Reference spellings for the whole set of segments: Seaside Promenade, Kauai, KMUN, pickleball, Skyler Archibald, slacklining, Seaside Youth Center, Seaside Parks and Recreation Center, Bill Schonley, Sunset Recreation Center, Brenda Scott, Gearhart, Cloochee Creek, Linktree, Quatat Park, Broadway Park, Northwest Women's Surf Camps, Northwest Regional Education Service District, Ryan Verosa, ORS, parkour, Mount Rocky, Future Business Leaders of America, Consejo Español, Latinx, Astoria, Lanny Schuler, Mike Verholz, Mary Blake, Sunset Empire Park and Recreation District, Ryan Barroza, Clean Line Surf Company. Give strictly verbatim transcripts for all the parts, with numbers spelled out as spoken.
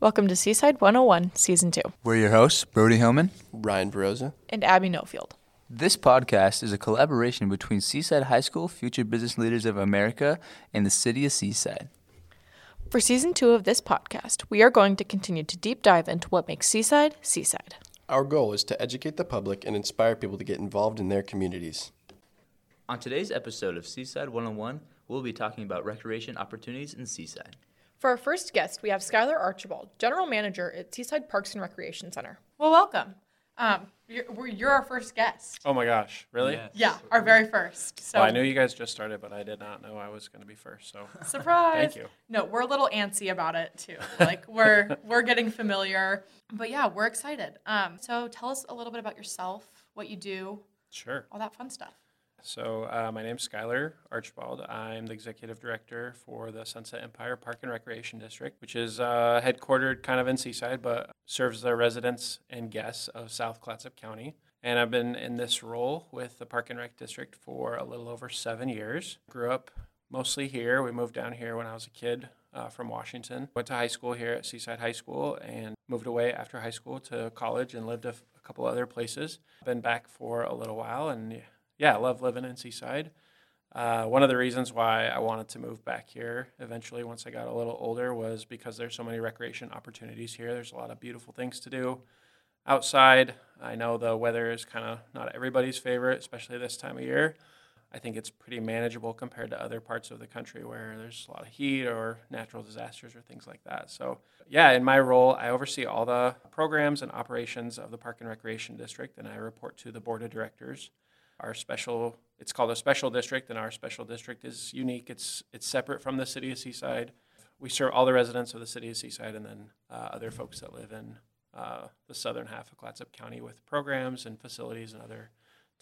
Welcome to Seaside one oh one, Season two. We're your hosts, Brody Hillman, Ryan Barroza, and Abby Nofield. This podcast is a collaboration between Seaside High School, Future Business Leaders of America, and the City of Seaside. For Season two of this podcast, we are going to continue to deep dive into what makes Seaside, Seaside. Our goal is to educate the public and inspire people to get involved in their communities. On today's episode of Seaside one oh one, we'll be talking about recreation opportunities in Seaside. For our first guest, we have Skyler Archibald, General Manager at Seaside Parks and Recreation Center. Well, welcome. Um, you're, you're our first guest. Oh my gosh, really? Yes. Yeah, our very first. So well, I knew you guys just started, but I did not know I was going to be first. So surprise! Thank you. No, we're a little antsy about it too. Like we're we're getting familiar, but yeah, we're excited. Um, so tell us a little bit about yourself, what you do, sure, all that fun stuff. So uh, my name's Skyler Archibald. I'm the Executive Director for the Sunset Empire Park and Recreation District, which is uh, headquartered kind of in Seaside, but serves the residents and guests of South Clatsop County. And I've been in this role with the Park and Rec District for a little over seven years. Grew up mostly here. We moved down here when I was a kid uh, from Washington. Went to high school here at Seaside High School and moved away after high school to college and lived a, f- a couple other places. Been back for a little while and yeah, I love living in Seaside. Uh, one of the reasons why I wanted to move back here eventually once I got a little older was because there's so many recreation opportunities here. There's a lot of beautiful things to do outside. I know the weather is kind of not everybody's favorite, especially this time of year. I think it's pretty manageable compared to other parts of the country where there's a lot of heat or natural disasters or things like that. So yeah, in my role, I oversee all the programs and operations of the Park and Recreation District, and I report to the Board of Directors. Our special, it's called a special district, and our special district is unique. It's it's separate from the City of Seaside. We serve all the residents of the City of Seaside and then uh, other folks that live in uh, the southern half of Clatsop County with programs and facilities and other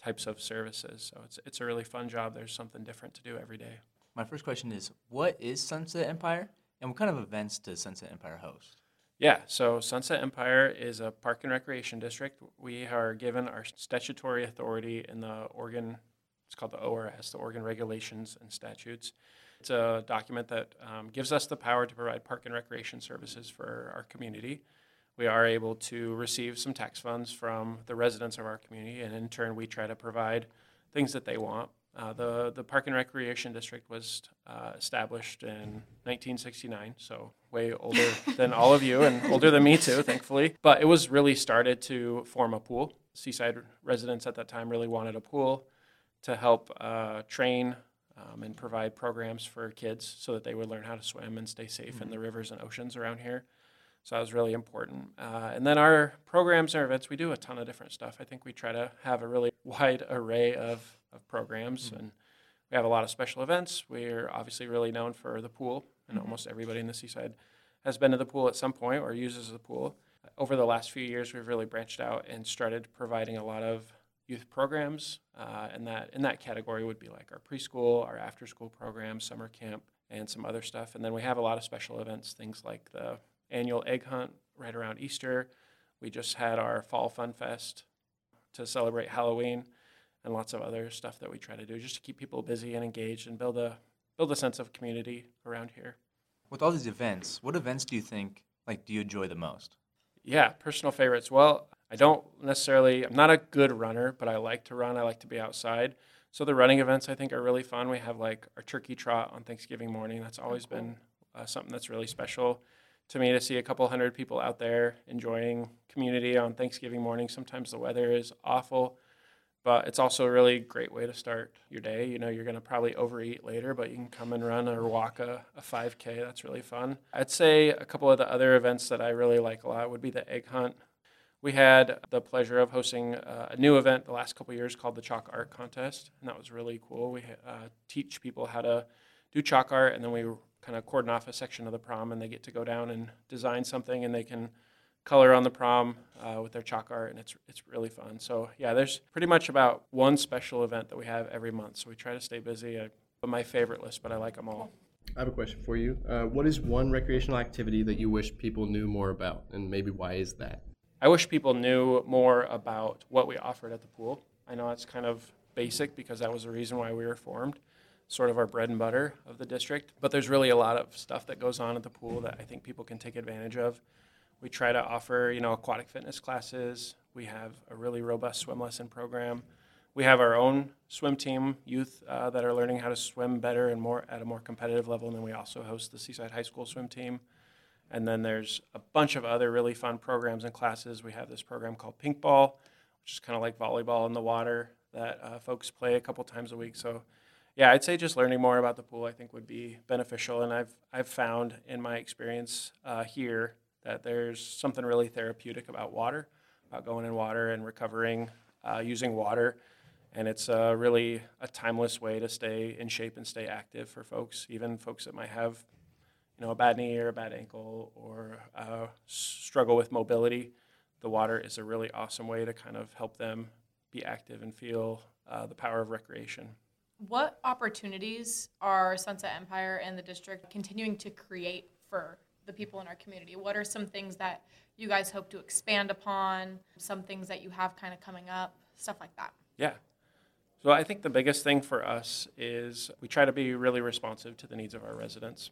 types of services. So it's it's a really fun job. There's something different to do every day. My first question is, what is Sunset Empire, and what kind of events does Sunset Empire host? Yeah, so Sunset Empire is a park and recreation district. We are given our statutory authority in the Oregon, it's called the O R S, the Oregon Regulations and Statutes. It's a document that um, gives us the power to provide park and recreation services for our community. We are able to receive some tax funds from the residents of our community, and in turn we try to provide things that they want. Uh, the, the Park and Recreation District was uh, established in nineteen sixty-nine, so way older than all of you and older than me too, thankfully. But it was really started to form a pool. Seaside residents at that time really wanted a pool to help uh, train um, and provide programs for kids so that they would learn how to swim and stay safe mm-hmm. in the rivers and oceans around here. So that was really important. Uh, and then our programs and our events, we do a ton of different stuff. I think we try to have a really wide array of of programs, mm-hmm. and we have a lot of special events. We're obviously really known for the pool, and mm-hmm. almost everybody in the Seaside has been to the pool at some point or uses the pool. Over the last few years, we've really branched out and started providing a lot of youth programs, uh, and that in that category would be like our preschool, our after-school programs, summer camp, and some other stuff. And then we have a lot of special events, things like the annual egg hunt right around Easter. We just had our Fall Fun Fest to celebrate Halloween, and lots of other stuff that we try to do just to keep people busy and engaged and build a build a sense of community around here. With all these events, what events do you think, like, do you enjoy the most? Yeah, personal favorites. Well, I don't necessarily, I'm not a good runner, but I like to run. I like to be outside. So the running events, I think, are really fun. We have, like, our turkey trot on Thanksgiving morning. That's always oh, cool. been uh, something that's really special to me to see a couple hundred people out there enjoying community on Thanksgiving morning. Sometimes the weather is awful, but it's also a really great way to start your day. You know, you're going to probably overeat later, but you can come and run or walk a, a five K. That's really fun. I'd say a couple of the other events that I really like a lot would be the egg hunt. We had the pleasure of hosting a new event the last couple of years called the Chalk Art Contest, and that was really cool. We uh, teach people how to do chalk art, and then we kind of cordon off a section of the prom, and they get to go down and design something, and they can color on the prom uh, with their chalk art, and it's it's really fun. So yeah, there's pretty much about one special event that we have every month, so we try to stay busy. I put my favorite list, but I like them all. I have a question for you. Uh, what is one recreational activity that you wish people knew more about, and maybe why is that? I wish people knew more about what we offered at the pool. I know it's kind of basic because that was the reason why we were formed, sort of our bread and butter of the district, but there's really a lot of stuff that goes on at the pool that I think people can take advantage of. We try to offer, you know, aquatic fitness classes. We have a really robust swim lesson program. We have our own swim team, youth uh, that are learning how to swim better and more at a more competitive level. And then we also host the Seaside High School swim team. And then there's a bunch of other really fun programs and classes. We have this program called Pink Ball, which is kind of like volleyball in the water that uh, folks play a couple times a week. So, yeah, I'd say just learning more about the pool, I think, would be beneficial. And I've I've found in my experience uh, here that there's something really therapeutic about water, about going in water and recovering uh, using water. And it's uh, really a timeless way to stay in shape and stay active for folks, even folks that might have, you know, a bad knee or a bad ankle or uh, struggle with mobility. The water is a really awesome way to kind of help them be active and feel uh, the power of recreation. What opportunities are Sunset Empire and the district continuing to create for the people in our community? What are some things that you guys hope to expand upon, some things that you have kind of coming up, stuff like that? Yeah. So I think the biggest thing for us is we try to be really responsive to the needs of our residents.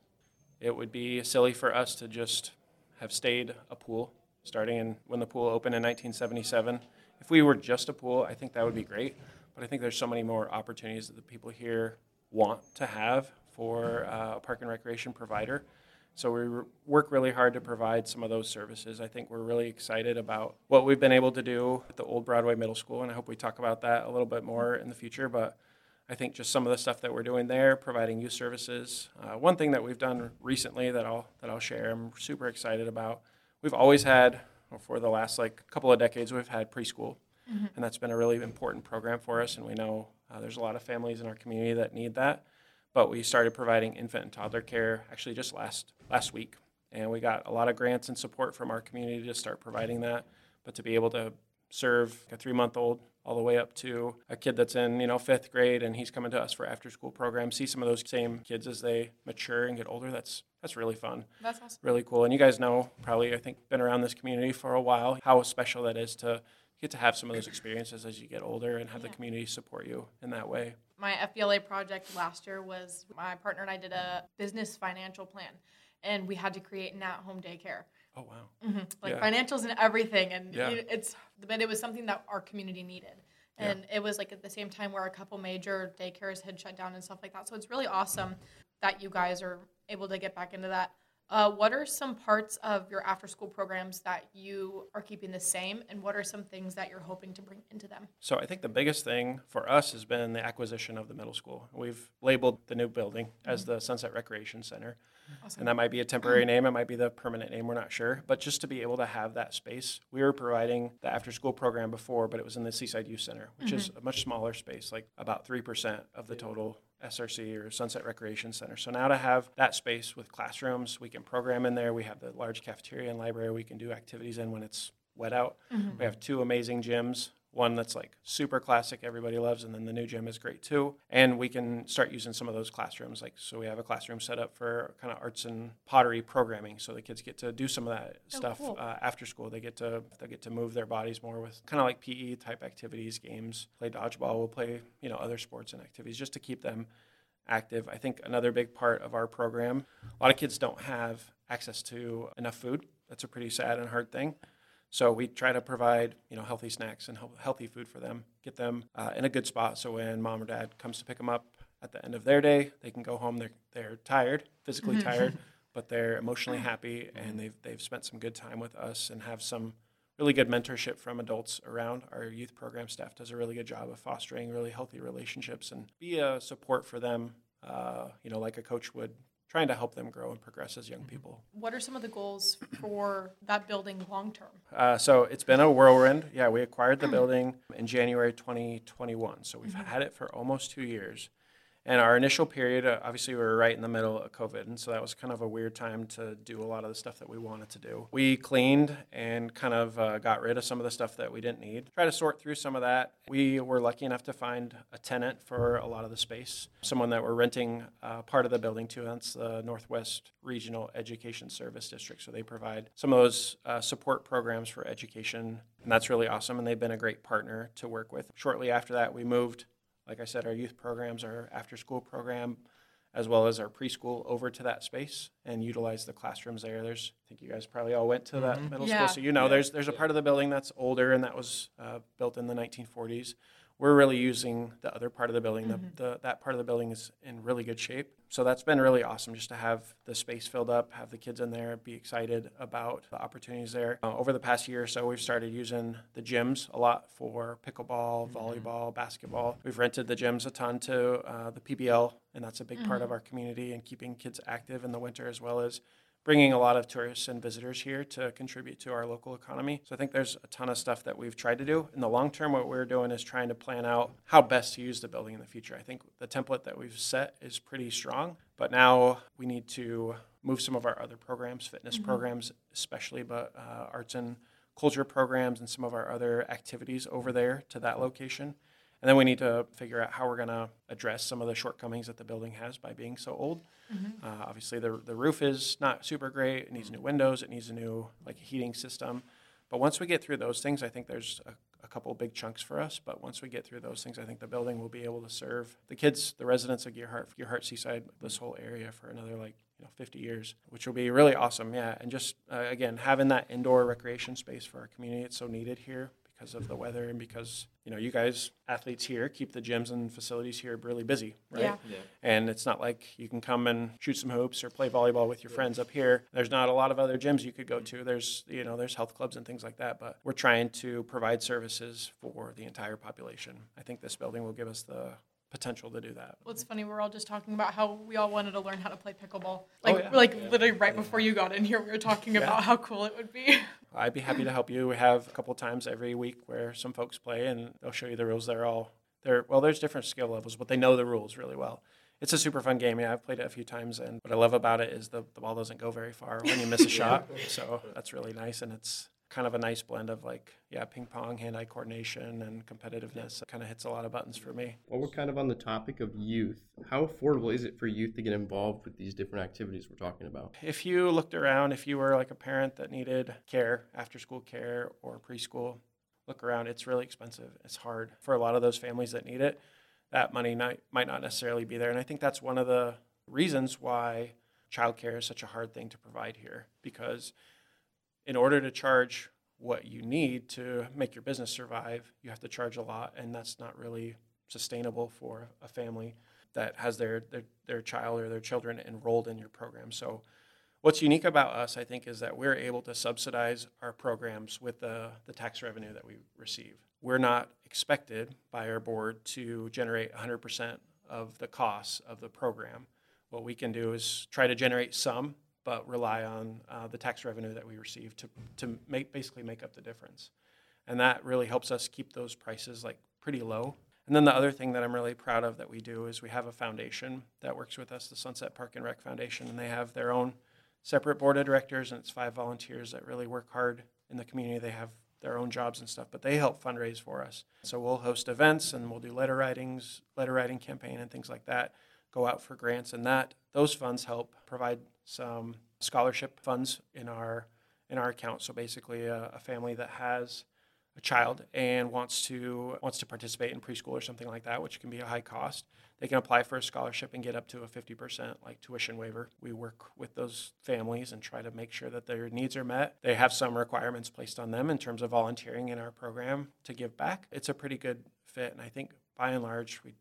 It would be silly for us to just have stayed a pool, starting in when the pool opened in nineteen seventy-seven. If we were just a pool, I think that would be great. But I think there's so many more opportunities that the people here want to have for uh, a park and recreation provider. So we re- work really hard to provide some of those services. I think we're really excited about what we've been able to do at the old Broadway Middle School, and I hope we talk about that a little bit more in the future. But I think just some of the stuff that we're doing there, providing youth services. Uh, one thing that we've done recently that I'll that I'll share, I'm super excited about. We've always had, well, for the last like couple of decades, we've had preschool, mm-hmm. and that's been a really important program for us. And we know uh, there's a lot of families in our community that need that. But we started providing infant and toddler care actually just last last week, and we got a lot of grants and support from our community to start providing that. But to be able to serve a three-month-old all the way up to a kid that's in, you know, fifth grade, and he's coming to us for after-school programs. See some of those same kids as they mature and get older. That's that's really fun. That's awesome. Really cool. And you guys know, probably, I think, been around this community for a while, how special that is to get to have some of those experiences as you get older and have yeah. the community support you in that way. My F B L A project last year was my partner and I did a business financial plan, and we had to create an at-home daycare. Oh, wow. Mm-hmm. Like yeah. financials and everything. And yeah. it's, but it was something that our community needed. And yeah. it was like at the same time where a couple major daycares had shut down and stuff like that. So it's really awesome that you guys are able to get back into that. Uh, what are some parts of your after-school programs that you are keeping the same, and what are some things that you're hoping to bring into them? So I think the biggest thing for us has been the acquisition of the middle school. We've labeled the new building mm-hmm. as the Sunset Recreation Center, awesome. And that might be a temporary mm-hmm. name. It might be the permanent name. We're not sure. But just to be able to have that space, we were providing the after-school program before, but it was in the Seaside Youth Center, which mm-hmm. is a much smaller space, like about three percent of the total S R C or Sunset Recreation Center. So now to have that space with classrooms, we can program in there. We have the large cafeteria and library we can do activities in when it's wet out. Mm-hmm. We have two amazing gyms, one that's like super classic, everybody loves, and then the new gym is great too. And we can start using some of those classrooms. Like, so we have a classroom set up for kind of arts and pottery programming. So the kids get to do some of that oh, stuff cool. uh, after school. They get to they get to move their bodies more with kind of like P E type activities, games, play dodgeball, we'll play, you know, other sports and activities just to keep them active. I think another big part of our program, a lot of kids don't have access to enough food. That's a pretty sad and hard thing. So we try to provide, you know, healthy snacks and healthy food for them, get them uh, in a good spot so when mom or dad comes to pick them up at the end of their day, they can go home, they're, they're tired, physically tired, but they're emotionally happy, and they've, they've spent some good time with us and have some really good mentorship from adults around. Our youth program staff does a really good job of fostering really healthy relationships and be a support for them, uh, you know, like a coach would, trying to help them grow and progress as young people. What are some of the goals for that building long-term? Uh, so it's been a whirlwind. Yeah, we acquired the building in January twenty twenty-one. So we've mm-hmm. had it for almost two years. And our initial period, uh, obviously we were right in the middle of COVID, and so that was kind of a weird time to do a lot of the stuff that we wanted to do. We cleaned and kind of uh, got rid of some of the stuff that we didn't need. Try to sort through some of that. We were lucky enough to find a tenant for a lot of the space, someone that we're renting uh, part of the building to. That's the Northwest Regional Education Service District. So they provide some of those uh, support programs for education, and that's really awesome, and they've been a great partner to work with. Shortly after that, we moved. Like I said, our youth programs, our after-school program as well as our preschool over to that space and utilize the classrooms there. There's, I think you guys probably all went to that mm-hmm. middle yeah. school, so you know yeah. there's there's a part of the building that's older and that was uh, built in the nineteen forties. We're really using the other part of the building. Mm-hmm. The, the, that part of the building is in really good shape. So that's been really awesome just to have the space filled up, have the kids in there, be excited about the opportunities there. Uh, over the past year or so, we've started using the gyms a lot for pickleball, mm-hmm. volleyball, basketball. We've rented the gyms a ton to uh, the P B L, and that's a big mm-hmm. part of our community and keeping kids active in the winter, as well as bringing a lot of tourists and visitors here to contribute to our local economy. So I think there's a ton of stuff that we've tried to do. In the long term, what we're doing is trying to plan out how best to use the building in the future. I think the template that we've set is pretty strong, but now we need to move some of our other programs, fitness mm-hmm. programs especially, but uh, arts and culture programs and some of our other activities over there to that location. And then we need to figure out how we're going to address some of the shortcomings that the building has by being so old. Mm-hmm. Uh, obviously, the the roof is not super great. It needs new windows. It needs a new like heating system. But once we get through those things, I think there's a, a couple big chunks for us. But once we get through those things, I think the building will be able to serve the kids, the residents of Gearhart, Gearhart Seaside, this whole area for another like you know fifty years, which will be really awesome. Yeah, and just uh, again having that indoor recreation space for our community, it's so needed here. Because of the weather and because, you know, you guys, athletes here, keep the gyms and facilities here really busy, right? Yeah. Yeah. And it's not like you can come and shoot some hoops or play volleyball with your yeah. friends up here. There's not a lot of other gyms you could go to. There's, you know, there's health clubs and things like that, but we're trying to provide services for the entire population. I think this building will give us the potential to do that. Well, it's funny, we're all just talking about how we all wanted to learn how to play pickleball. Like, oh, yeah. like yeah. literally right yeah. before you got in here, we were talking yeah. about how cool it would be. I'd be happy to help you. We have a couple times every week where some folks play and they'll show you the rules. They're all, they're, well, there's different skill levels, but they know the rules really well. It's a super fun game. Yeah, I've played it a few times, and what I love about it is the, the ball doesn't go very far when you miss a shot. So that's really nice, and it's kind of a nice blend of like, yeah, ping pong, hand-eye coordination, and competitiveness. It kind of hits a lot of buttons for me. Well, we're kind of on the topic of youth. How affordable is it for youth to get involved with these different activities we're talking about? If you looked around, if you were like a parent that needed care, after-school care or preschool, look around. It's really expensive. It's hard for a lot of those families that need it. That money not, might not necessarily be there. And I think that's one of the reasons why childcare is such a hard thing to provide here, because in order to charge what you need to make your business survive, you have to charge a lot, and that's not really sustainable for a family that has their, their, their child or their children enrolled in your program. So what's unique about us, I think, is that we're able to subsidize our programs with the, the tax revenue that we receive. We're not expected by our board to generate one hundred percent of the costs of the program. What we can do is try to generate some, but rely on uh, the tax revenue that we receive to to make basically make up the difference. And that really helps us keep those prices like pretty low. And then the other thing that I'm really proud of that we do is we have a foundation that works with us, the Sunset Park and Rec Foundation, and they have their own separate board of directors, and it's five volunteers that really work hard in the community. They have their own jobs and stuff, but they help fundraise for us. So we'll host events and we'll do letter writings, letter writing campaign and things like that, go out for grants, and that those funds help provide some scholarship funds in our in our account. So basically a, a family that has a child and wants to wants to participate in preschool or something like that, which can be a high cost, they can apply for a scholarship and get up to a fifty percent like tuition waiver. We work with those families and try to make sure that their needs are met. They have some requirements placed on them in terms of volunteering in our program to give back. It's a pretty good fit, and I think by and large we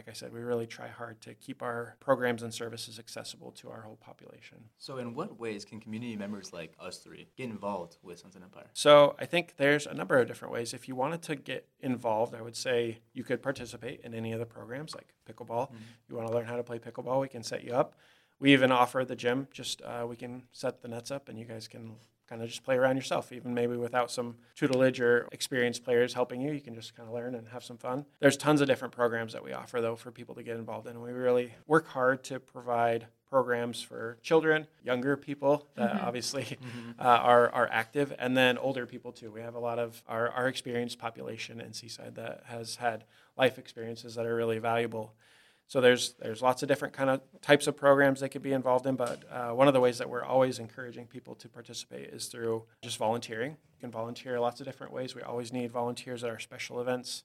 Like I said, we really try hard to keep our programs and services accessible to our whole population. So in what ways can community members like us three get involved with Sunset Empire? So I think there's a number of different ways. If you wanted to get involved, I would say you could participate in any of the programs, like pickleball. Mm-hmm. You want to learn how to play pickleball, we can set you up. We even offer the gym. Just uh, we can set the nets up, and you guys can kind of just play around yourself, even maybe without some tutelage or experienced players helping you. You can just kind of learn and have some fun. There's tons of different programs that we offer, though, for people to get involved in. And we really work hard to provide programs for children, younger people that mm-hmm. obviously mm-hmm. uh, are, are active, and then older people, too. We have a lot of our, our experienced population in Seaside that has had life experiences that are really valuable. So there's there's lots of different kind of types of programs they could be involved in, but uh, one of the ways that we're always encouraging people to participate is through just volunteering. You can volunteer lots of different ways. We always need volunteers at our special events.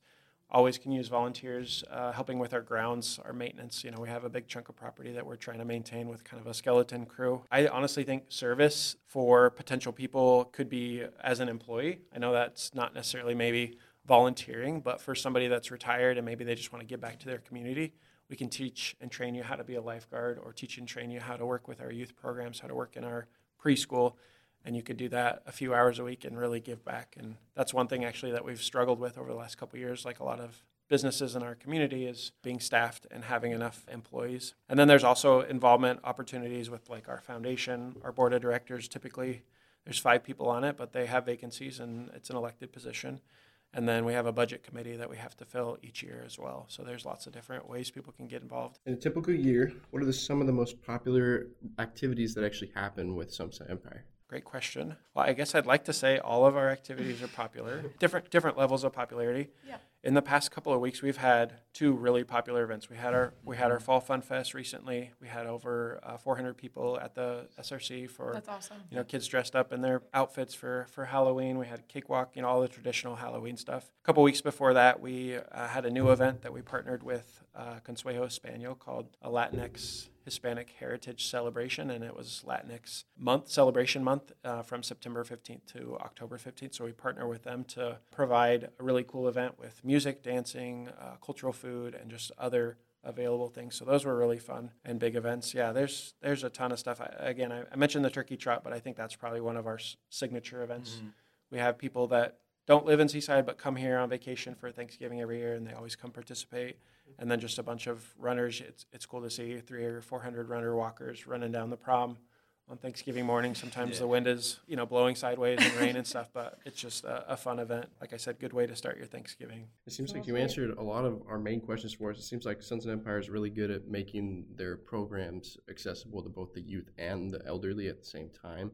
always can use volunteers uh, helping with our grounds, our maintenance. You know, we have a big chunk of property that we're trying to maintain with kind of a skeleton crew. I honestly think service for potential people could be as an employee. I know that's not necessarily maybe volunteering, but for somebody that's retired and maybe they just want to give back to their community, we can teach and train you how to be a lifeguard, or teach and train you how to work with our youth programs, how to work in our preschool. And you could do that a few hours a week and really give back. And that's one thing actually that we've struggled with over the last couple of years, like a lot of businesses in our community, is being staffed and having enough employees. And then there's also involvement opportunities with like our foundation, our board of directors. Typically there's five people on it, but they have vacancies and it's an elected position. And then we have a budget committee that we have to fill each year as well. So there's lots of different ways people can get involved. In a typical year, what are the, some of the most popular activities that actually happen with Sunset Empire? Great question. Well, I guess I'd like to say all of our activities are popular, different different levels of popularity. Yeah. In the past couple of weeks, we've had two really popular events. We had our we had our Fall Fun Fest recently. We had over uh, four hundred people at the S R C for That's awesome. You know, kids dressed up in their outfits for, for Halloween. We had cakewalk, you know, all the traditional Halloween stuff. A couple weeks before that, we uh, had a new event that we partnered with uh, Consejo Español called a Latinx Hispanic Heritage Celebration, and it was Latinx Month, Celebration Month, uh, from September fifteenth to October fifteenth. So we partner with them to provide a really cool event with music, dancing, uh, cultural food, and just other available things. So those were really fun and big events. Yeah, there's there's a ton of stuff. I, again, I, I mentioned the turkey trot, but I think that's probably one of our s- signature events. Mm-hmm. We have people that don't live in Seaside but come here on vacation for Thanksgiving every year, and they always come participate. And then just a bunch of runners. It's it's cool to see three or four hundred runner walkers running down the prom on Thanksgiving morning. Sometimes yeah. the wind is, you know, blowing sideways and rain and stuff, but it's just a, a fun event. Like I said, good way to start your Thanksgiving. It seems like you answered a lot of our main questions for us. It seems like Sunset Empire is really good at making their programs accessible to both the youth and the elderly at the same time,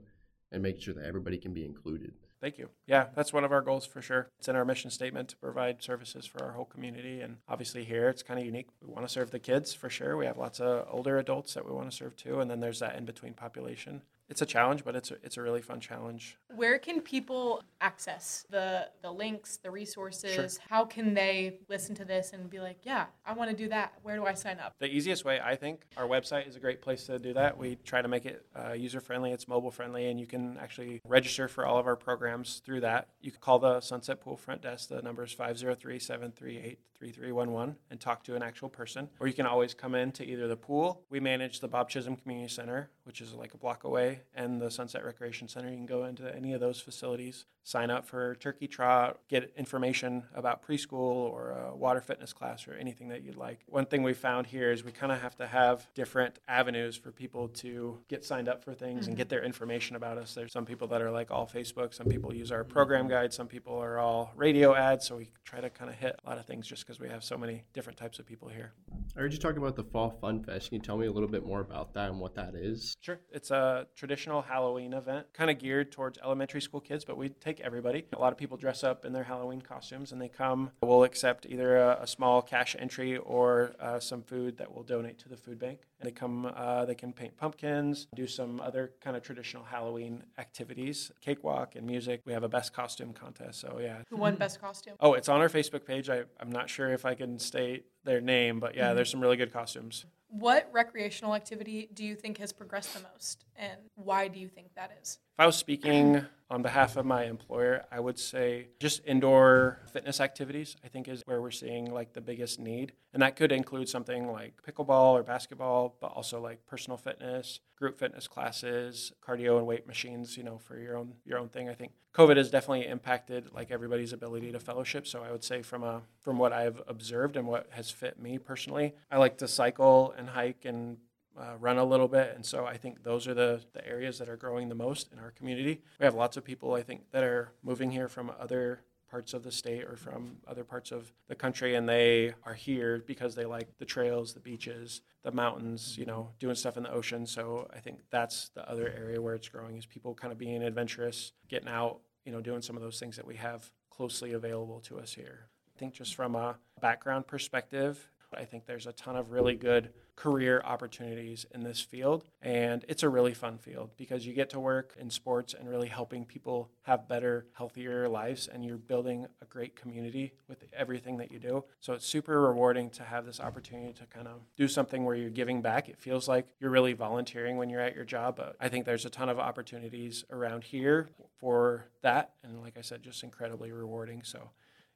and making sure that everybody can be included. Thank you. Yeah, that's one of our goals for sure. It's in our mission statement to provide services for our whole community. And obviously here it's kind of unique. We want to serve the kids for sure. We have lots of older adults that we want to serve too. And then there's that in-between population. It's a challenge, but it's a, it's a really fun challenge. Where can people access the, the links, the resources? Sure. How can they listen to this and be like, yeah, I want to do that. Where do I sign up? The easiest way, I think, our website is a great place to do that. We try to make it uh, user-friendly. It's mobile-friendly, and you can actually register for all of our programs through that. You can call the Sunset Pool front desk. The number is five oh three, seven three eight, three three one one and talk to an actual person. Or you can always come in to either the pool. We manage the Bob Chisholm Community Center, which is like a block away, and the Sunset Recreation Center. You can go into any of those facilities, sign up for turkey trot, get information about preschool or a water fitness class or anything that you'd like. One thing we found here is we kind of have to have different avenues for people to get signed up for things mm-hmm. and get their information about us. There's some people that are like all Facebook, some people use our program guide, some people are all radio ads, so we try to kind of hit a lot of things just because we have so many different types of people here. I heard you talk about the Fall Fun Fest. Can you tell me a little bit more about that and what that is? Sure. It's a traditional Halloween event, kind of geared towards elementary school kids, but we take everybody. A lot of people dress up in their Halloween costumes and they come. We'll accept either a, a small cash entry or uh, some food that we'll donate to the food bank. And they come, uh, they can paint pumpkins, do some other kind of traditional Halloween activities, cakewalk and music. We have a best costume contest, so yeah. Who won best costume? Oh, it's on our Facebook page. I, I'm not sure if I can state their name, but yeah, mm-hmm. there's some really good costumes. What recreational activity do you think has progressed the most, and why do you think that is? If I was speaking on behalf of my employer, I would say just indoor fitness activities, I think, is where we're seeing like the biggest need. And that could include something like pickleball or basketball, but also like personal fitness, group fitness classes, cardio and weight machines, you know, for your own your own thing. I think COVID has definitely impacted like everybody's ability to fellowship. So I would say from a from what I've observed and what has fit me personally, I like to cycle and hike and Uh, run a little bit, and so I think those are the, the areas that are growing the most in our community. We have lots of people, I think, that are moving here from other parts of the state or from other parts of the country, and they are here because they like the trails, the beaches, the mountains, you know, doing stuff in the ocean. So I think that's the other area where it's growing, is people kind of being adventurous, getting out, you know, doing some of those things that we have closely available to us here. I think just from a background perspective, I think there's a ton of really good career opportunities in this field, and it's a really fun field because you get to work in sports and really helping people have better, healthier lives, and you're building a great community with everything that you do. So it's super rewarding to have this opportunity to kind of do something where you're giving back. It feels like you're really volunteering when you're at your job, but I think there's a ton of opportunities around here for that, and like I said, just incredibly rewarding. So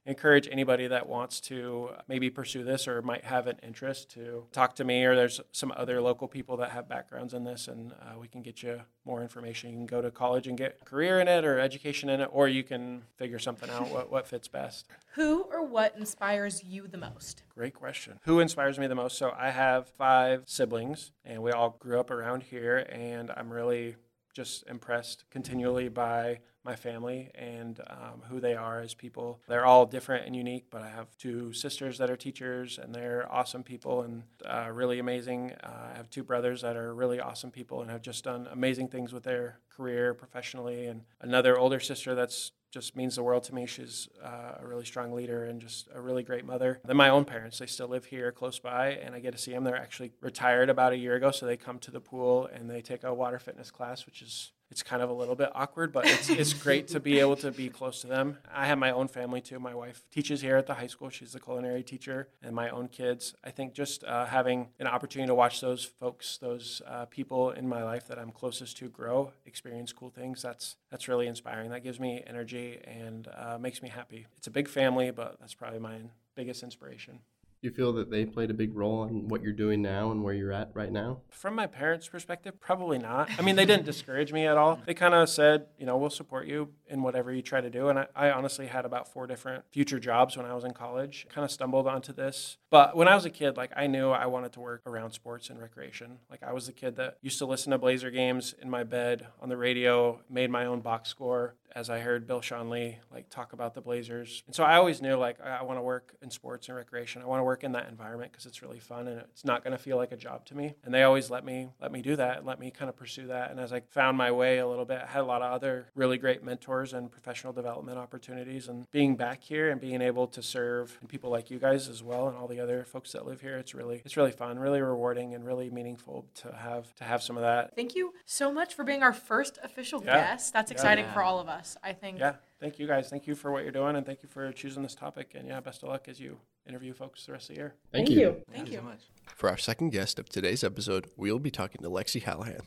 encourage anybody that wants to maybe pursue this or might have an interest to talk to me, or there's some other local people that have backgrounds in this, and uh, we can get you more information. You can go to college and get a career in it or education in it, or you can figure something out what, what fits best. Who or what inspires you the most? Great question. Who inspires me the most? So I have five siblings, and we all grew up around here, and I'm really just impressed continually by my family and um, who they are as people. They're all different and unique, but I have two sisters that are teachers, and they're awesome people and uh, really amazing. Uh, I have two brothers that are really awesome people and have just done amazing things with their career professionally, and another older sister that's just means the world to me. She's uh, a really strong leader and just a really great mother. Then my own parents, they still live here close by, and I get to see them. They're actually retired about a year ago, so they come to the pool and they take a water fitness class, which is, it's kind of a little bit awkward, but it's it's great to be able to be close to them. I have my own family too. My wife teaches here at the high school. She's the culinary teacher, and my own kids. I think just uh, having an opportunity to watch those folks, those uh, people in my life that I'm closest to grow, experience cool things, that's that's really inspiring. That gives me energy and uh, makes me happy. It's a big family, but that's probably my biggest inspiration. Do you feel that they played a big role in what you're doing now and where you're at right now? From my parents' perspective, probably not. I mean, they didn't discourage me at all. They kind of said, you know, we'll support you in whatever you try to do. And I, I honestly had about four different future jobs when I was in college. Kind of stumbled onto this. But when I was a kid, like, I knew I wanted to work around sports and recreation. Like, I was the kid that used to listen to Blazer games in my bed on the radio, made my own box score as I heard Bill Schonley like talk about the Blazers. And so I always knew, like, I want to work in sports and recreation. I want to work in that environment because it's really fun and it's not going to feel like a job to me. And they always let me let me do that and let me kind of pursue that. And as I found my way a little bit, I had a lot of other really great mentors and professional development opportunities. And being back here and being able to serve people like you guys as well and all the other folks that live here, it's really it's really fun, really rewarding, and really meaningful to have to have some of that. Thank you so much for being our first official yeah. guest. That's yeah. exciting yeah. for all of us. I think. Yeah, thank you guys. Thank you for what you're doing, and thank you for choosing this topic. And yeah, best of luck as you interview folks the rest of the year. Thank, thank you. you. Thank, thank you so much. For our second guest of today's episode, we'll be talking to Lexi Hallahan.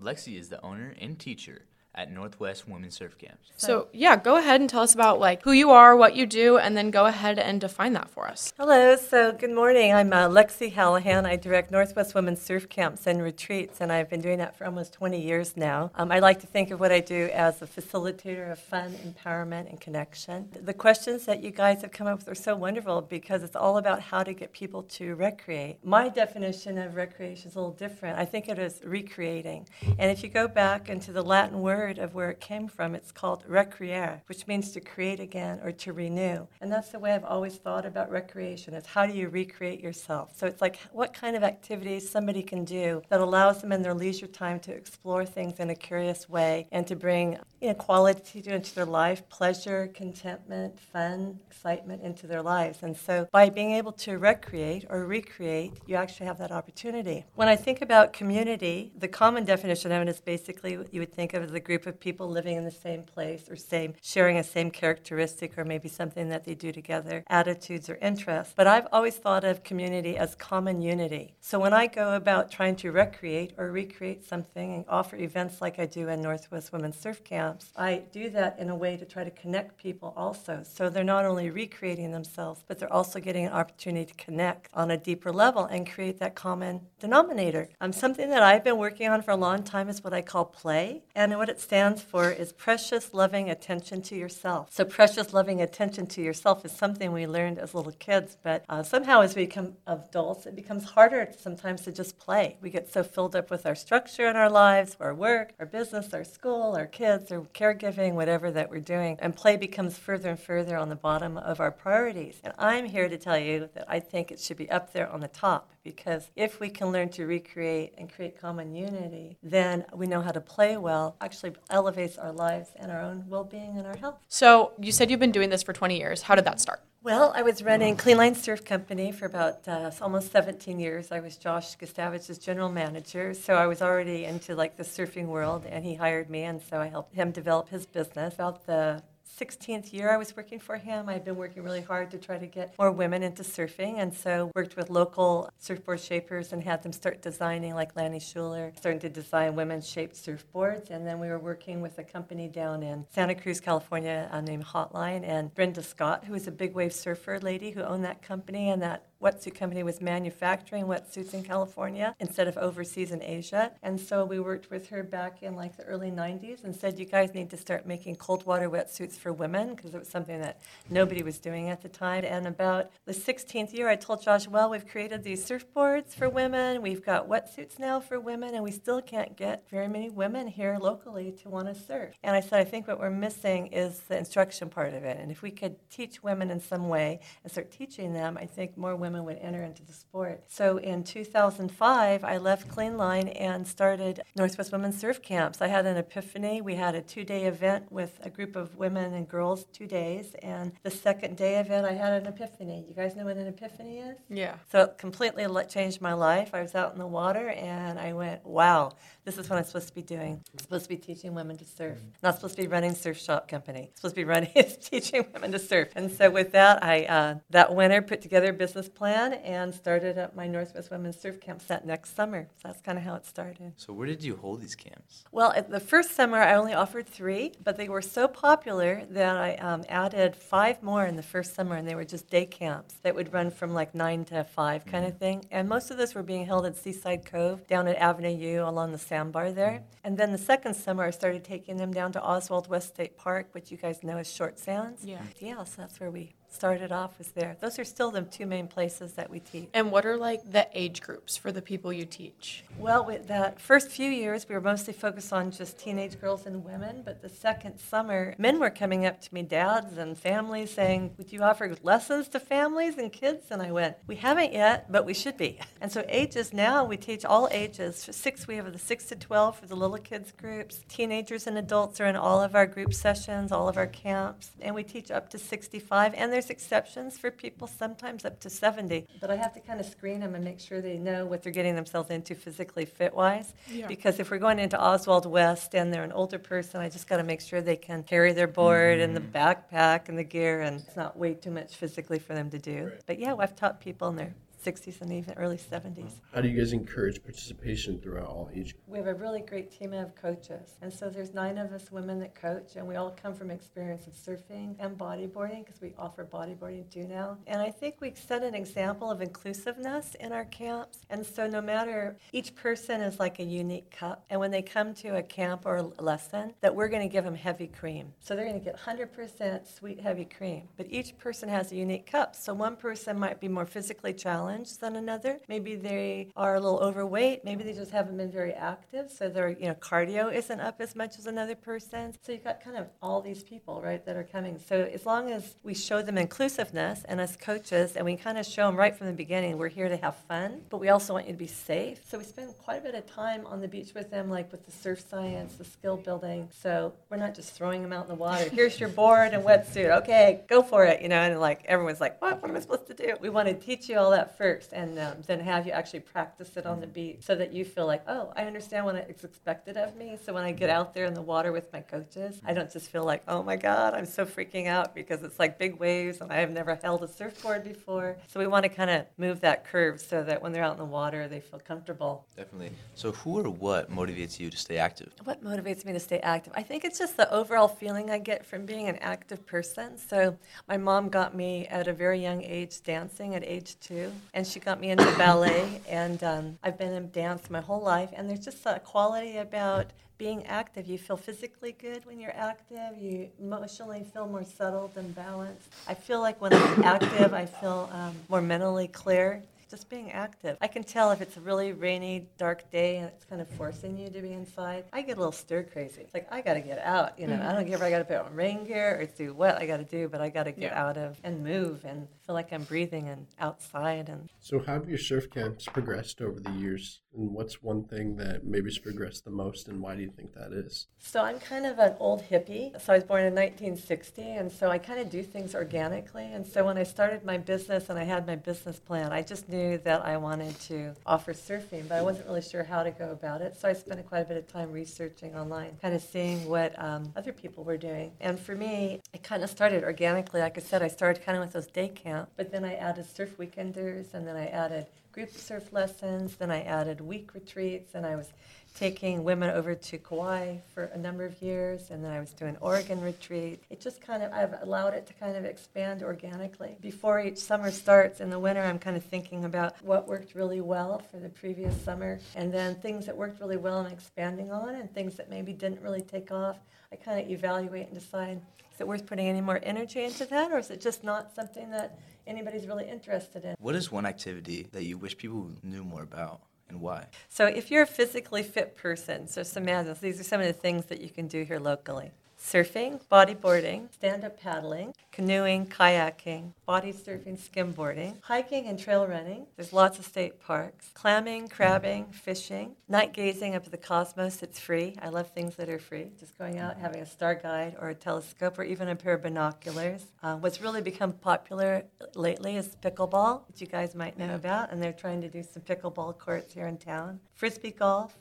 Lexi is the owner and teacher at Northwest Women's Surf Camps. So yeah, go ahead and tell us about like who you are, what you do, and then go ahead and define that for us. Hello, so good morning. I'm uh, Lexi Hallahan. I direct Northwest Women's Surf Camps and Retreats, and I've been doing that for almost twenty years now. Um, I like to think of what I do as a facilitator of fun, empowerment, and connection. The questions that you guys have come up with are so wonderful because it's all about how to get people to recreate. My definition of recreation is a little different. I think it is recreating. And if you go back into the Latin word of where it came from, it's called recreare, which means to create again or to renew. And that's the way I've always thought about recreation, is how do you recreate yourself? So it's like what kind of activities somebody can do that allows them in their leisure time to explore things in a curious way and to bring, you know, quality into their life, pleasure, contentment, fun, excitement into their lives. And so by being able to recreate or recreate, you actually have that opportunity. When I think about community, the common definition of it is basically what you would think of as a group of people living in the same place or same sharing a same characteristic or maybe something that they do together, attitudes or interests. But I've always thought of community as common unity. So when I go about trying to recreate or recreate something and offer events like I do in Northwest Women's Surf Camps, I do that in a way to try to connect people also. So they're not only recreating themselves, but they're also getting an opportunity to connect on a deeper level and create that common denominator. Um, something that I've been working on for a long time is what I call play. And what it's stands for is precious loving attention to yourself. So precious loving attention to yourself is something we learned as little kids, but uh, somehow as we become adults, it becomes harder sometimes to just play. We get so filled up with our structure in our lives, our work, our business, our school, our kids, our caregiving, whatever that we're doing, and play becomes further and further on the bottom of our priorities. And I'm here to tell you that I think it should be up there on the top, because if we can learn to recreate and create common unity, then we know how to play well, actually actually elevates our lives and our own well-being and our health. So you said you've been doing this for twenty years. How did that start? Well, I was running Clean Line Surf Company for about uh, almost seventeen years. I was Josh Gustavich's general manager, so I was already into like the surfing world, and he hired me, and so I helped him develop his business. About the sixteenth year I was working for him, I had been working really hard to try to get more women into surfing, and so worked with local surfboard shapers and had them start designing, like Lanny Schuler, starting to design women-shaped surfboards. And then we were working with a company down in Santa Cruz, California uh, named Hotline, and Brenda Scott, who was a big wave surfer lady who owned that company, and that wetsuit company was manufacturing wetsuits in California instead of overseas in Asia. And so we worked with her back in like the early nineties and said, you guys need to start making cold water wetsuits for women, because it was something that nobody was doing at the time. And about the sixteenth year, I told Josh, well, we've created these surfboards for women, we've got wetsuits now for women, and we still can't get very many women here locally to want to surf. And I said, I think what we're missing is the instruction part of it. And if we could teach women in some way and start teaching them, I think more women women would enter into the sport. So in two thousand five, I left Clean Line and started Northwest Women's Surf Camps. I had an epiphany. We had a two-day event with a group of women and girls, two days, and the second day event, I had an epiphany. You guys know what an epiphany is? Yeah. So it completely changed my life. I was out in the water, and I went, wow, this is what I'm supposed to be doing. I'm supposed to be teaching women to surf. I'm not supposed to be running surf shop company. I'm supposed to be running teaching women to surf. And so with that, I uh, that winter put together a business plan and started up my Northwest Women's Surf Camps that next summer. So that's kind of how it started. So where did you hold these camps? Well, at the first summer, I only offered three, but they were so popular that I um, added five more in the first summer, and they were just day camps that would run from like nine to five kind mm-hmm. of thing. And most of those were being held at Seaside Cove down at Avenue U along the sandbar there. Mm-hmm. And then the second summer, I started taking them down to Oswald West State Park, which you guys know as Short Sands. Yeah. Yeah, so that's where we started off was there. Those are still the two main places that we teach. And what are like the age groups for the people you teach? Well, with that first few years, we were mostly focused on just teenage girls and women, but the second summer, men were coming up to me, dads and families, saying, would you offer lessons to families and kids? And I went, we haven't yet, but we should be. And so ages now, we teach all ages. For six, we have the six to twelve for the little kids groups. Teenagers and adults are in all of our group sessions, all of our camps, and we teach up to sixty-five, and there's exceptions for people, sometimes up to seventy. But I have to kind of screen them and make sure they know what they're getting themselves into physically fit-wise. Yeah. Because if we're going into Oswald West and they're an older person, I just got to make sure they can carry their board mm. and the backpack and the gear, and it's not way too much physically for them to do. Right. But yeah, I've taught people in their sixties and even early seventies. How do you guys encourage participation throughout all age? We have a really great team of coaches. And so there's nine of us women that coach, and we all come from experience of surfing and bodyboarding, because we offer bodyboarding too now. And I think we set an example of inclusiveness in our camps. And so no matter, each person is like a unique cup. And when they come to a camp or a lesson, that we're going to give them heavy cream. So they're going to get one hundred percent sweet heavy cream. But each person has a unique cup. So one person might be more physically challenged than another. Maybe they are a little overweight. Maybe they just haven't been very active, so their you know cardio isn't up as much as another person. So you've got kind of all these people, right, that are coming. So as long as we show them inclusiveness, and as coaches, and we kind of show them right from the beginning, we're here to have fun, but we also want you to be safe. So we spend quite a bit of time on the beach with them, like with the surf science, the skill building. So we're not just throwing them out in the water. Here's your board and wetsuit. Okay, go for it. You know, and like everyone's like, what? What am I supposed to do? We want to teach you all that first. First, and um, then have you actually practice it on the beach so that you feel like, oh, I understand what it's expected of me. So when I get out there in the water with my coaches, I don't just feel like, oh my God, I'm so freaking out because it's like big waves and I have never held a surfboard before. So we want to kind of move that curve so that when they're out in the water, they feel comfortable. Definitely. So who or what motivates you to stay active? What motivates me to stay active? I think it's just the overall feeling I get from being an active person. So my mom got me at a very young age dancing at age two. And she got me into ballet, and um, I've been in dance my whole life. And there's just a quality about being active. You feel physically good when you're active. You emotionally feel more settled and balanced. I feel like when I'm active, I feel um, more mentally clear. Just being active. I can tell if it's a really rainy, dark day and it's kind of forcing you to be inside. I get a little stir crazy. It's like, I got to get out. You know, mm-hmm. I don't care if I got to put on rain gear or do what I got to do, but I got to get yeah. out of and move and feel like I'm breathing and outside. And so how have your surf camps progressed over the years? And what's one thing that maybe's progressed the most, and why do you think that is? So I'm kind of an old hippie. So I was born in nineteen sixty, and so I kind of do things organically. And so when I started my business and I had my business plan, I just knew that I wanted to offer surfing, but I wasn't really sure how to go about it. So I spent quite a bit of time researching online, kind of seeing what um, other people were doing. And for me, it kind of started organically. Like I said, I started kind of with those day camps, but then I added surf weekenders, and then I added group surf lessons, then I added week retreats, and I was taking women over to Kauai for a number of years, and then I was doing Oregon retreat. It just kind of, I've allowed it to kind of expand organically. Before each summer starts, in the winter, I'm kind of thinking about what worked really well for the previous summer, and then things that worked really well I'm expanding on, and things that maybe didn't really take off, I kind of evaluate and decide, is it worth putting any more energy into that, or is it just not something that anybody's really interested in? What is one activity that you wish people knew more about? And why? So if you're a physically fit person, so some imagine, these are some of the things that you can do here locally. Surfing, bodyboarding, stand-up paddling, canoeing, kayaking, body surfing, skimboarding, hiking and trail running. There's lots of state parks. Clamming, crabbing, fishing, night gazing up at the cosmos. It's free. I love things that are free. Just going out, having a star guide or a telescope or even a pair of binoculars. Uh, what's really become popular lately is pickleball, which you guys might know about, and they're trying to do some pickleball courts here in town. Frisbee golf,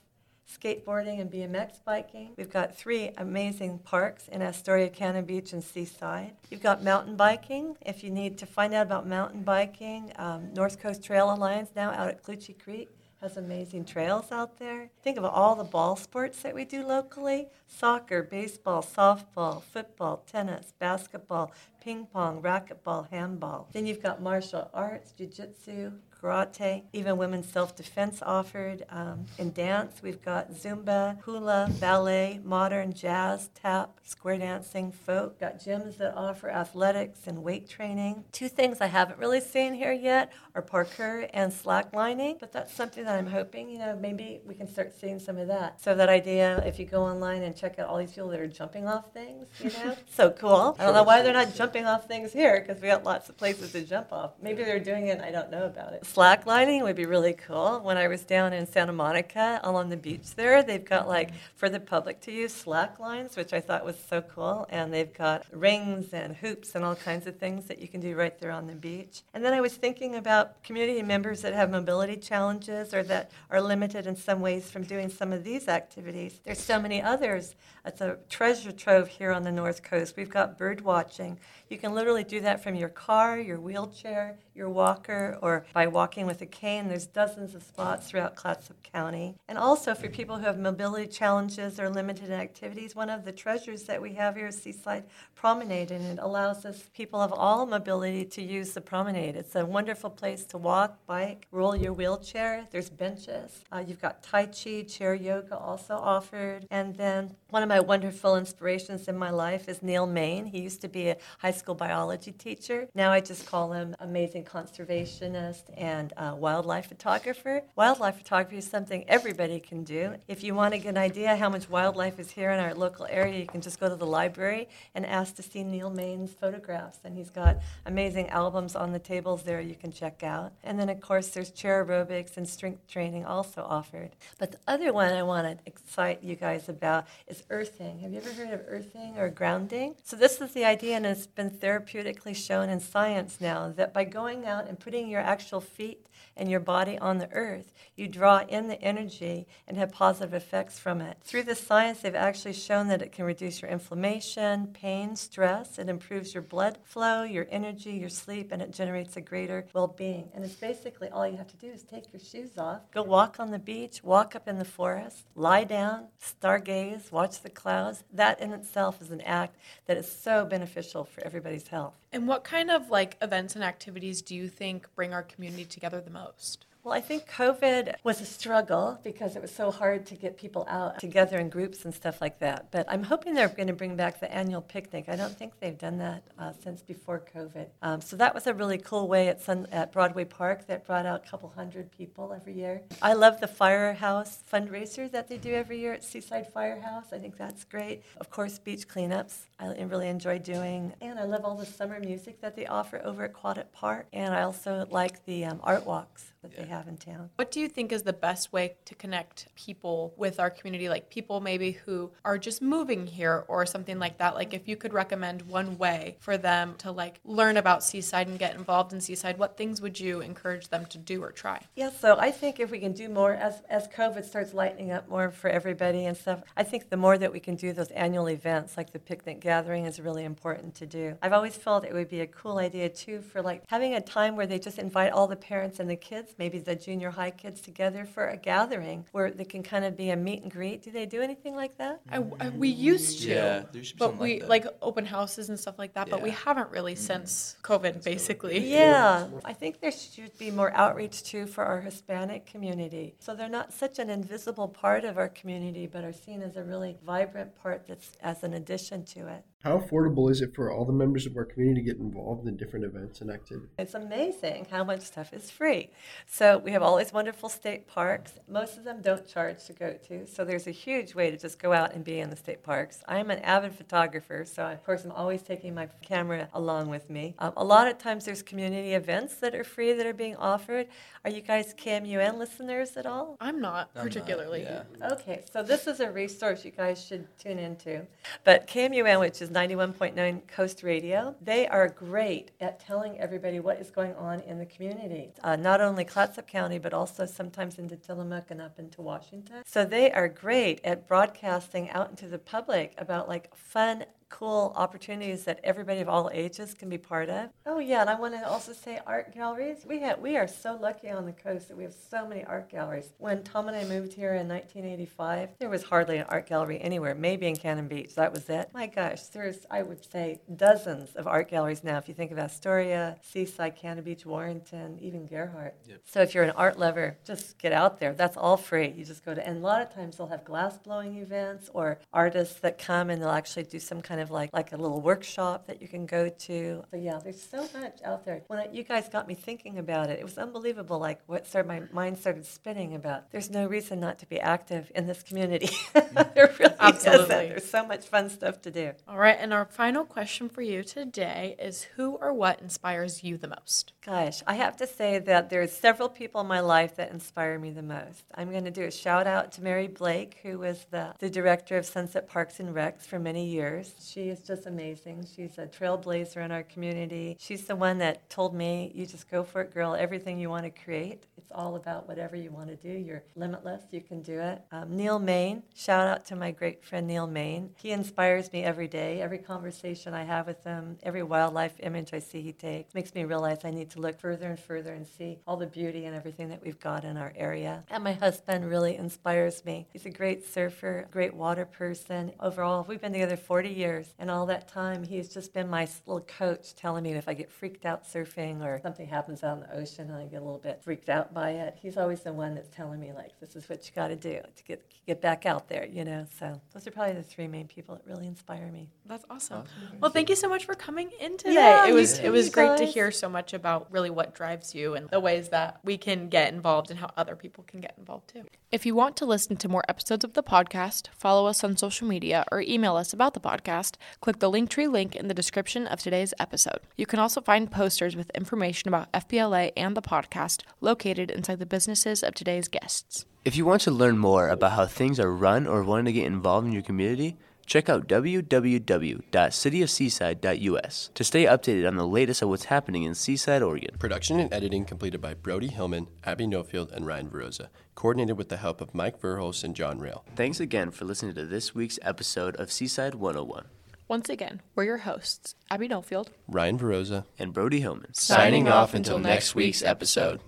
skateboarding and B M X biking. We've got three amazing parks in Astoria, Cannon Beach, and Seaside. You've got mountain biking. If you need to find out about mountain biking, um, North Coast Trail Alliance now out at Cloochee Creek has amazing trails out there. Think of all the ball sports that we do locally. Soccer, baseball, softball, football, tennis, basketball, ping pong, racquetball, handball. Then you've got martial arts, jiu-jitsu, karate, even women's self-defense offered. Um, in dance, we've got Zumba, hula, ballet, modern, jazz, tap, square dancing, folk. Got gyms that offer athletics and weight training. Two things I haven't really seen here yet are parkour and slacklining, but that's something that I'm hoping, you know, maybe we can start seeing some of that. So that idea, if you go online and check out all these people that are jumping off things, you know, so cool. I don't know why they're not jumping off things here, because we got lots of places to jump off. Maybe they're doing it and I don't know about it. Slacklining would be really cool. When I was down in Santa Monica along the beach there, they've got, like, for the public to use slack lines, which I thought was so cool. And they've got rings and hoops and all kinds of things that you can do right there on the beach. And then I was thinking about community members that have mobility challenges or that are limited in some ways from doing some of these activities. There's so many others. It's a treasure trove here on the North Coast. We've got bird watching. You can literally do that from your car, your wheelchair, your walker, or by walking with a cane. There's dozens of spots throughout Clatsop County. And also for people who have mobility challenges or limited activities, one of the treasures that we have here is Seaside Promenade, and it allows us people of all mobility to use the promenade. It's a wonderful place to walk, bike, roll your wheelchair. There's benches. Uh, you've got Tai Chi, chair yoga also offered. And then one of my wonderful inspirations in my life is Neil Main. He used to be a high school biology teacher. Now I just call him amazing conservationist and uh, wildlife photographer. Wildlife photography is something everybody can do. If you want to get an idea how much wildlife is here in our local area, you can just go to the library and ask to see Neil Main's photographs. And he's got amazing albums on the tables there you can check out. And then, of course, there's chair aerobics and strength training also offered. But the other one I want to excite you guys about is earthing. Have you ever heard of earthing or grounding? So this is the idea, and it's been therapeutically shown in science now, that by going out and putting your actual feet and your body on the earth, you draw in the energy and have positive effects from it. Through the science, they've actually shown that it can reduce your inflammation, pain, stress. It improves your blood flow, your energy, your sleep, and it generates a greater well-being. And it's basically all you have to do is take your shoes off, go walk on the beach, walk up in the forest, lie down, stargaze, watch the clouds. That in itself is an act that is so beneficial for everybody's health. And what kind of, like, events and activities do you think bring our community together the most? Well, I think COVID was a struggle because it was so hard to get people out together in groups and stuff like that. But I'm hoping they're going to bring back the annual picnic. I don't think they've done that uh, since before COVID. Um, so that was a really cool way at, Sun- at Broadway Park that brought out a couple hundred people every year. I love the Firehouse fundraiser that they do every year at Seaside Firehouse. I think that's great. Of course, beach cleanups I really enjoy doing. And I love all the summer music that they offer over at Quatat Park. And I also like the um, art walks that yeah. they have in town. What do you think is the best way to connect people with our community, like people maybe who are just moving here or something like that? Like if you could recommend one way for them to like learn about Seaside and get involved in Seaside, what things would you encourage them to do or try? Yeah, so I think if we can do more, as, as COVID starts lightening up more for everybody and stuff, I think the more that we can do those annual events, like the picnic gathering is really important to do. I've always felt it would be a cool idea too for like having a time where they just invite all the parents and the kids, maybe the junior high kids together for a gathering where they can kind of be a meet and greet. Do they do anything like that? I, I, we used to, yeah, there should be but we like, like open houses and stuff like that, yeah. but we haven't really mm-hmm. since COVID That's basically. Cool. Yeah, I think there should be more outreach too for our Hispanic community. So they're not such an invisible part of our community, but are seen as a really vibrant part that's as an addition to it. How affordable is it for all the members of our community to get involved in different events and activities? It's amazing how much stuff is free. So we have all these wonderful state parks. Most of them don't charge to go to, so there's a huge way to just go out and be in the state parks. I'm an avid photographer, so of course I'm always taking my camera along with me. Um, a lot of times there's community events that are free that are being offered. Are you guys K M U N listeners at all? I'm not I'm particularly. Not, yeah. Okay, so this is a resource you guys should tune into. But K M U N, which is ninety-one point nine Coast Radio. They are great at telling everybody what is going on in the community, uh, not only Clatsop County, but also sometimes into Tillamook and up into Washington. So they are great at broadcasting out into the public about like fun, cool opportunities that everybody of all ages can be part of. Oh yeah, and I want to also say art galleries. We have, we are so lucky on the coast that we have so many art galleries. When Tom and I moved here in nineteen eighty-five, there was hardly an art gallery anywhere, maybe in Cannon Beach, that was it. My gosh, there's, I would say, dozens of art galleries now, if you think of Astoria, Seaside, Cannon Beach, Warrenton, even Gerhardt. Yep. So if you're an art lover, just get out there. That's all free. You just go to, and a lot of times they'll have glass blowing events or artists that come and they'll actually do some kind of like like a little workshop that you can go to. So yeah, there's so much out there. When I, you guys got me thinking about it, it was unbelievable. Like what started, my mind started spinning about. There's no reason not to be active in this community. There really Absolutely. Isn't. There's so much fun stuff to do. All right, and our final question for you today is: who or what inspires you the most? Gosh, I have to say that there's several people in my life that inspire me the most. I'm going to do a shout out to Mary Blake, who was the the director of Sunset Parks and Recs for many years. She is just amazing. She's a trailblazer in our community. She's the one that told me, you just go for it, girl. Everything you want to create, it's all about whatever you want to do. You're limitless. You can do it. Um, Neil Main, shout out to my great friend Neil Main. He inspires me every day. Every conversation I have with him, every wildlife image I see he takes, makes me realize I need to look further and further and see all the beauty and everything that we've got in our area. And my husband really inspires me. He's a great surfer, great water person. Overall, we've been together forty years. And all that time, he's just been my little coach telling me if I get freaked out surfing or something happens out in the ocean and I get a little bit freaked out by it, he's always the one that's telling me, like, this is what you got to do to get get back out there, you know. So those are probably the three main people that really inspire me. That's awesome. awesome. Well, thank you so much for coming in today. Yeah, it was too, it was great guys. to hear so much about really what drives you and the ways that we can get involved and how other people can get involved too. If you want to listen to more episodes of the podcast, follow us on social media or email us about the podcast. Click the Linktree link in the description of today's episode. You can also find posters with information about F B L A and the podcast located inside the businesses of today's guests. If you want to learn more about how things are run or want to get involved in your community, check out w w w dot city of seaside dot u s to stay updated on the latest of what's happening in Seaside, Oregon. Production and editing completed by Brody Hillman, Abby Nofield, and Ryan Verosa, coordinated with the help of Mike Verholz and John Rail. Thanks again for listening to this week's episode of Seaside one oh one. Once again, we're your hosts, Abby Nofield, Ryan Verosa, and Brody Hillman, signing off until next week's episode.